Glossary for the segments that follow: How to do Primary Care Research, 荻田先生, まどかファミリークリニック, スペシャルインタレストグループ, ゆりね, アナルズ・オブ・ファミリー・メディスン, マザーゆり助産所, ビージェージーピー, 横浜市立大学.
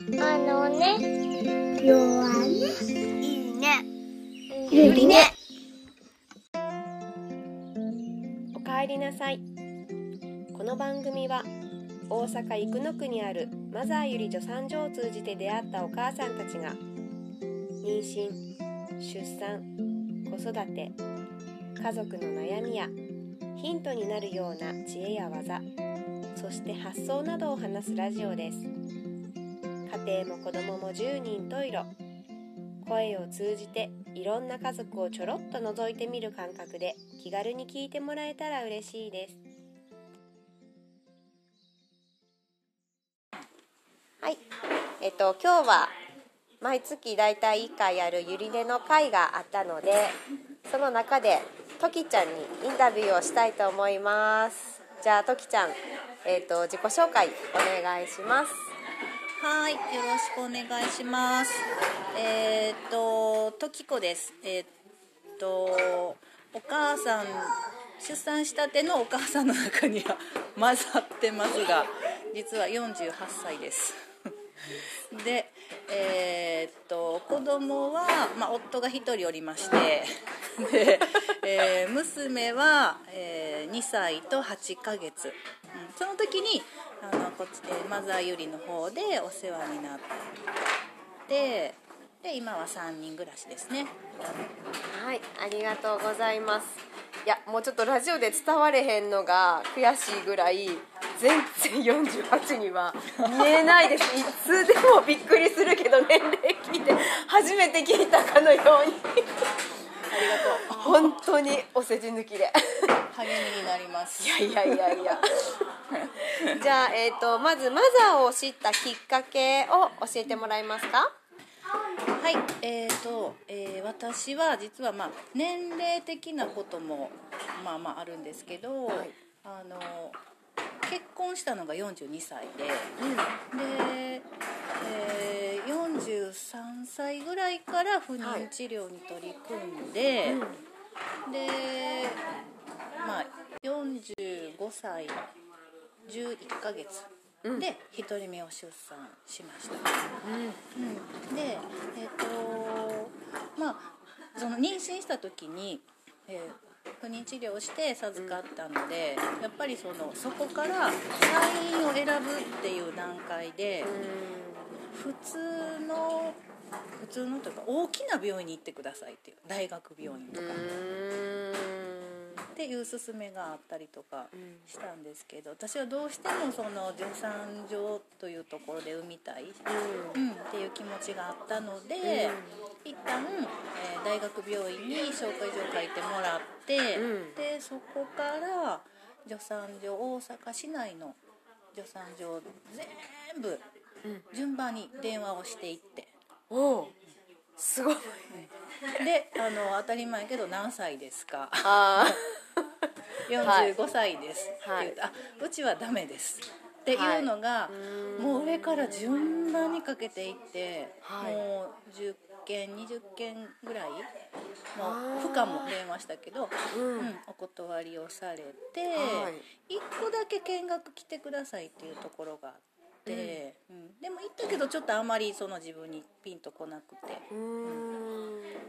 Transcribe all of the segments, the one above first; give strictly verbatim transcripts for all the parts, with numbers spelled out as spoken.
あのね、弱ね、いいね、ゆりね。おかえりなさい。この番組は大阪生野区にあるマザーゆり助産所を通じて出会ったお母さんたちが妊娠、出産、子育て、家族の悩みやヒントになるような知恵や技、そして発想などを話すラジオです。家庭も子供も十人十色、声を通じていろんな家族をちょろっと覗いてみる感覚で気軽に聞いてもらえたら嬉しいです。はい、えっと今日は毎月だいたいいっかいあるゆりねの会があったので、その中でときちゃんにインタビューをしたいと思います。じゃあときちゃん、えっと自己紹介お願いします。はい、よろしくお願いします。えっとときこです。えっとお母さん、出産したてのお母さんの中には混ざってますが、実はよんじゅうはっさいです。で、えっと子供はまあ夫がひとりおりまして、で、えー、娘は、えー、にさいとはちかげつ。うん、その時にあのこっち、えー、マザーゆりの方でお世話になって、で今はさんにん暮らしですね。はい、ありがとうございます。いや、もうちょっとラジオで伝われへんのが悔しいぐらい、全然よんじゅうはちには見えないですいつでもびっくりするけど、年齢聞いて初めて聞いたかのようにありがとう、本当にお世辞抜きで励みになります。いやいやいやいやじゃあ、えーと、まずマザーを知ったきっかけを教えてもらえますか？はい、えーと、えー、私は実は、まあ、年齢的なこともまあまああるんですけど、はい、あの結婚したのがよんじゅうにさいで、うん、で、えー、よんじゅうさんさいぐらいから不妊治療に取り組んで、はい、うん、で、まあ、よんじゅうごさいじゅういっかげつでひとりめを出産しました。うんうん、で、えっとまあ、その妊娠した時に、えー、不妊治療をして授かったので、うん、やっぱり その、そこから産院を選ぶっていう段階で、うん、普通の普通のというか大きな病院に行ってくださいっていう、大学病院とか。うんっていう勧めがあったりとかしたんですけど、私はどうしてもその助産所というところで産みたい、うんうん、っていう気持ちがあったので、うん、一旦、えー、大学病院に紹介状書いてもらって、うん、でそこから助産所、大阪市内の助産所全部順番に電話をしていって、うん、おうすごい、うん、であの当たり前けど、何歳ですか？あよんじゅうごさいです、はい、って言うと、あ、うちはダメですっていうのが、はい、もう上から順番にかけていって、はい、もうじゅっけんにじゅっけんぐらいもう負荷も増えましたけど、うんうん、お断りをされて、はい、いっこだけ見学来てくださいっていうところがあって。で、うん、でも行ったけどちょっとあんまりその自分にピンとこなくて、う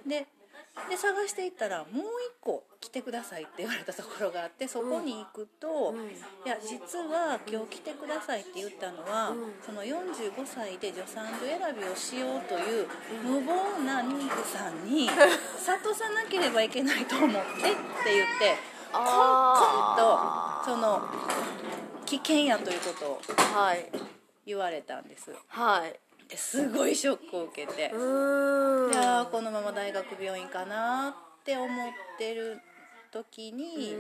ん、で, で探していったら、もう一個来てくださいって言われたところがあって、そこに行くと、うん、いや実は今日来てくださいって言ったのは、うん、そのよんじゅうごさいで助産所選びをしようという無謀な妊婦さんに諭さなければいけないと思ってって言って、コンコンとその危険やということを、はい、言われたんです、はい、ですごいショックを受けて、うーん、で、あー、このまま大学病院かなって思ってる時に、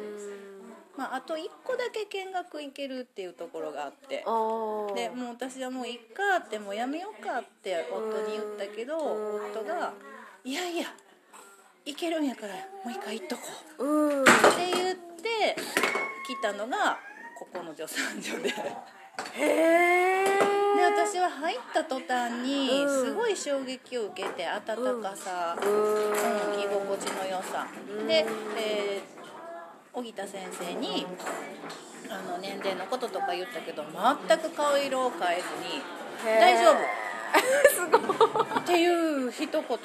まあ、あといっこだけ見学行けるっていうところがあって、でもう私はもういっかって、もうやめようかって夫に言ったけど、夫がいやいや行けるんやからもう一回行っとこう、うーんって言って来たのがここの助産所でへー。で、私は入った途端にすごい衝撃を受けて、温かさ、うんうん、居心地の良さ、うん、で、えー、荻田先生にあの年齢のこととか言ったけど、全く顔色を変えずに大丈夫っていう一言が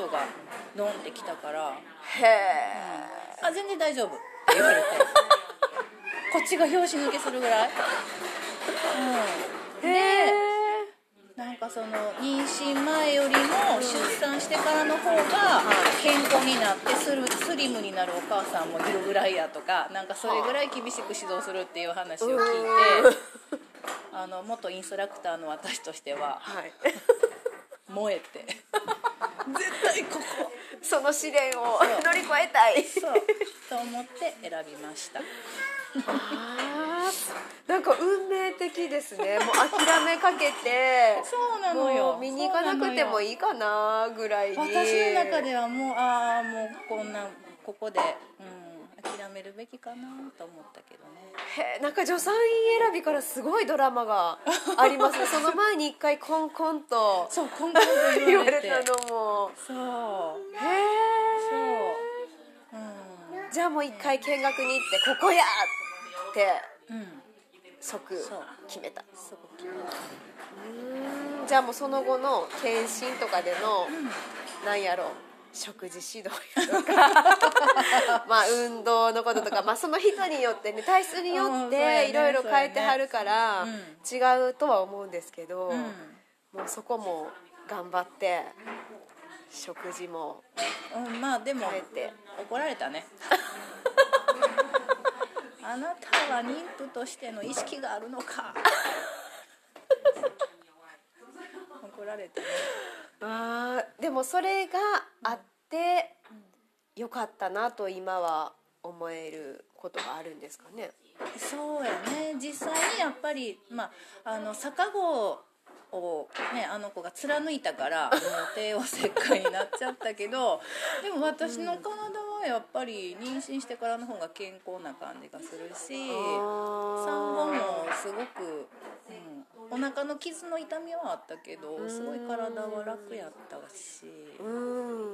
ドンってきたからへえ、うん、あ全然大丈夫って言われてこっちが拍子抜けするぐらい、うん、でなんかその妊娠前よりも出産してからの方が健康になってス リ, スリムになるお母さんもいるぐらいやとかなんかそれぐらい厳しく指導するっていう話を聞いてあの元インストラクターの私としては、はい、燃えて絶対ここその試練を乗り越えたいそうと思って選びましたあなんか運命的ですね。もう諦めかけてそうなのよ、もう見に行かなくてもいいかなぐらいに私の中ではもうああもうこんなここで、うん、諦めるべきかなと思ったけどね。へなんか助産院選びからすごいドラマがありますねその前に一回コンコンとそうコンコンと言われて言われたのもそうへそうじゃあもう一回見学に行ってここやって即決めた、うん、じゃあもうその後の検診とかでのなんやろう食事指導とかまあ運動のこととか、まあ、その人によってね体質によっていろいろ変えてはるから違うとは思うんですけど、うん、もうそこも頑張って食事も、うん、まあでも怒られたねあなたは妊婦としての意識があるのか怒られたね。あでもそれがあってよかったなと今は思えることがあるんですかね。そうやね実際にやっぱり、まあ、あの逆子をね、あの子が貫いたから帝王切開になっちゃったけどでも私の体はやっぱり妊娠してからの方が健康な感じがするし産後もすごく、うん、お腹の傷の痛みはあったけどすごい体は楽やったし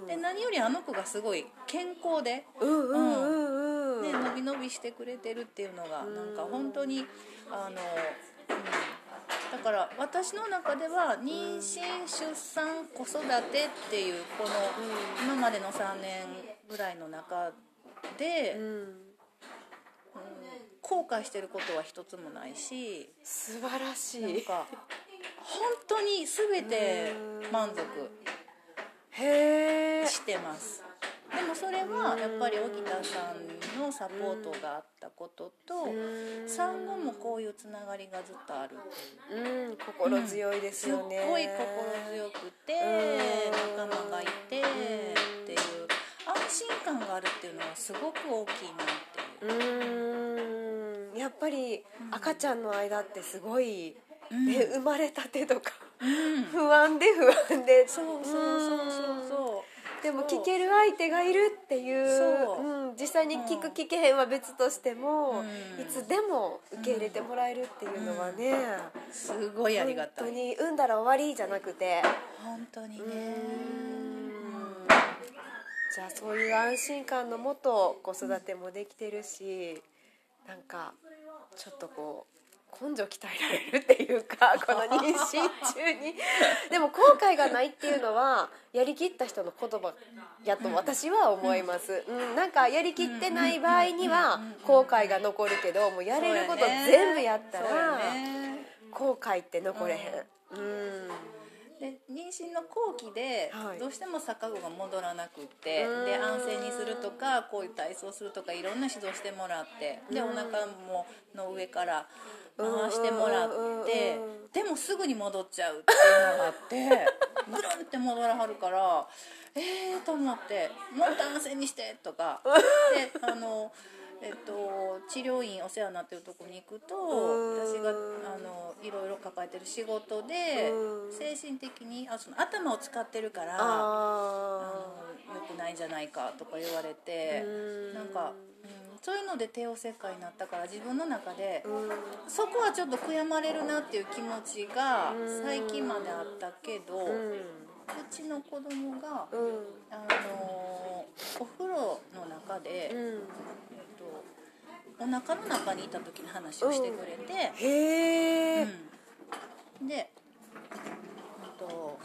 で何よりあの子がすごい健康で、うんうんね、伸び伸びしてくれてるっていうのがなんか本当にあの、うんだから私の中では妊娠、出産、子育てっていうこの今までのさんねんぐらいの中で後悔してることは一つもないし素晴らしいなんか本当に全て満足してます。でもそれはやっぱり沖田さんのサポートがあったことと産後もこういうつながりがずっとあるっていう、うん、心強いですよね、うん、すっごい心強くて仲間がいてっていう安心感があるっていうのはすごく大きいなっていう、うん、やっぱり赤ちゃんの間ってすごい、うんね、生まれたてとか、うん、不安で不安でそうそうそうそうそうでも聞ける相手がいるっていう、そう、うん、実際に聞く聞けへんは別としても、うん、いつでも受け入れてもらえるっていうのはね、うんうん、すごいありがたい。本当に産んだら終わりじゃなくて本当にね、うんじゃあそういう安心感のもと子育てもできてるしなんかちょっとこう根性鍛えられるっていうかこの妊娠中にでも後悔がないっていうのはやりきった人の言葉やと私は思います、うんうん、なんかやりきってない場合には後悔が残るけどもうやれること全部やったら後悔って残れへん、うんうん、で妊娠の後期でどうしても逆子が戻らなくって、はい、で安静にするとかこういう体操するとかいろんな指導してもらってでお腹もの上から回してもらってでもすぐに戻っちゃうっていうのがあってブルンって戻らはるからえーと思ってもっと安静にしてとかであの、えっと、治療院お世話になってるとこに行くと私があのいろいろ抱えてる仕事で精神的にあその頭を使ってるから良くないんじゃないかとか言われてなんかそういうので帝王切開になったから自分の中でそこはちょっと悔やまれるなっていう気持ちが最近まであったけどうちの子供があのお風呂の中でお腹の中にいた時の話をしてくれてへえでえっと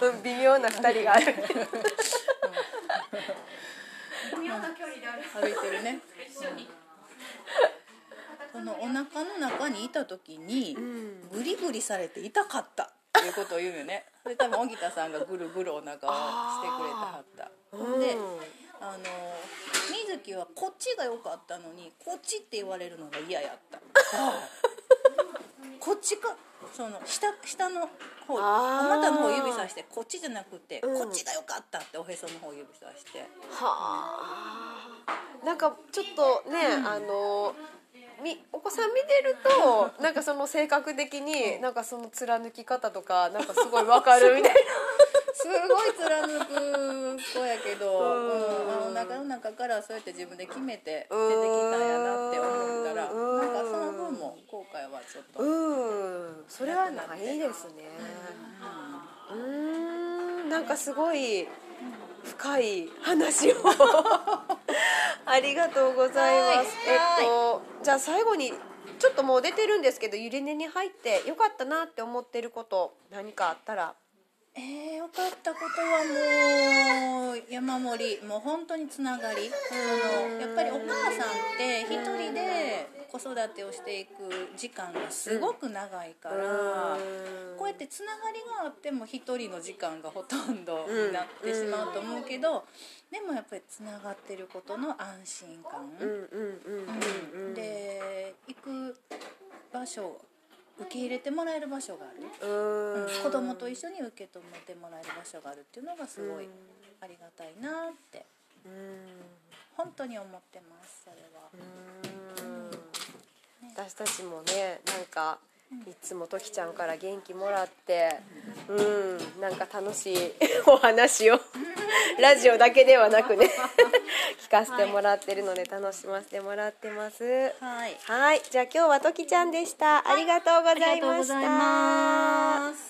と微妙なふたりがある微妙な距離で歩いてるね一緒に、うん、そのお腹の中にいた時にグリグリされて痛かったっていうことを言うよね。で多分荻田さんがぐるぐるお腹をしてくれてはった、うん、であの水木はこっちが良かったのにこっちって言われるのが嫌やったこっちかその 下, 下の方お股の方指さしてこっちじゃなくて、うん、こっちが良かったっておへその方指さしては、うん、なんかちょっとね、うん、あのお子さん見てるとなんかその性格的になんかその貫き方とかなんかすごい分かるみたいなすごい貫く子やけど、うん、お腹の中からそうやって自分で決めて出てきたんやなって思ったら、うん、なんかその分も後悔はちょっと、うん、それはなんかいいですね、うんうん、うーんなんかすごい深い話をありがとうございます、はいえっと、じゃあ最後にちょっともう出てるんですけどゆり根に入ってよかったなって思ってること何かあったらえー、よかったことはもう山盛りもう本当につながりそのやっぱりお母さんって一人で子育てをしていく時間がすごく長いから、うん、こうやってつながりがあっても一人の時間がほとんどになってしまうと思うけどでもやっぱりつながってることの安心感、うんうん、で行く場所受け入れてもらえる場所があるうん、うん、子供と一緒に受け止めてもらえる場所があるっていうのがすごいありがたいなってうん本当に思ってますそれはうん、ね、私たちもねなんかいつもときちゃんから元気もらって、うん、なんか楽しいお話をラジオだけではなくね聞かせてもらってるので楽しませてもらってます。はい、はいじゃあ今日はときちゃんでした。ありがとうございました。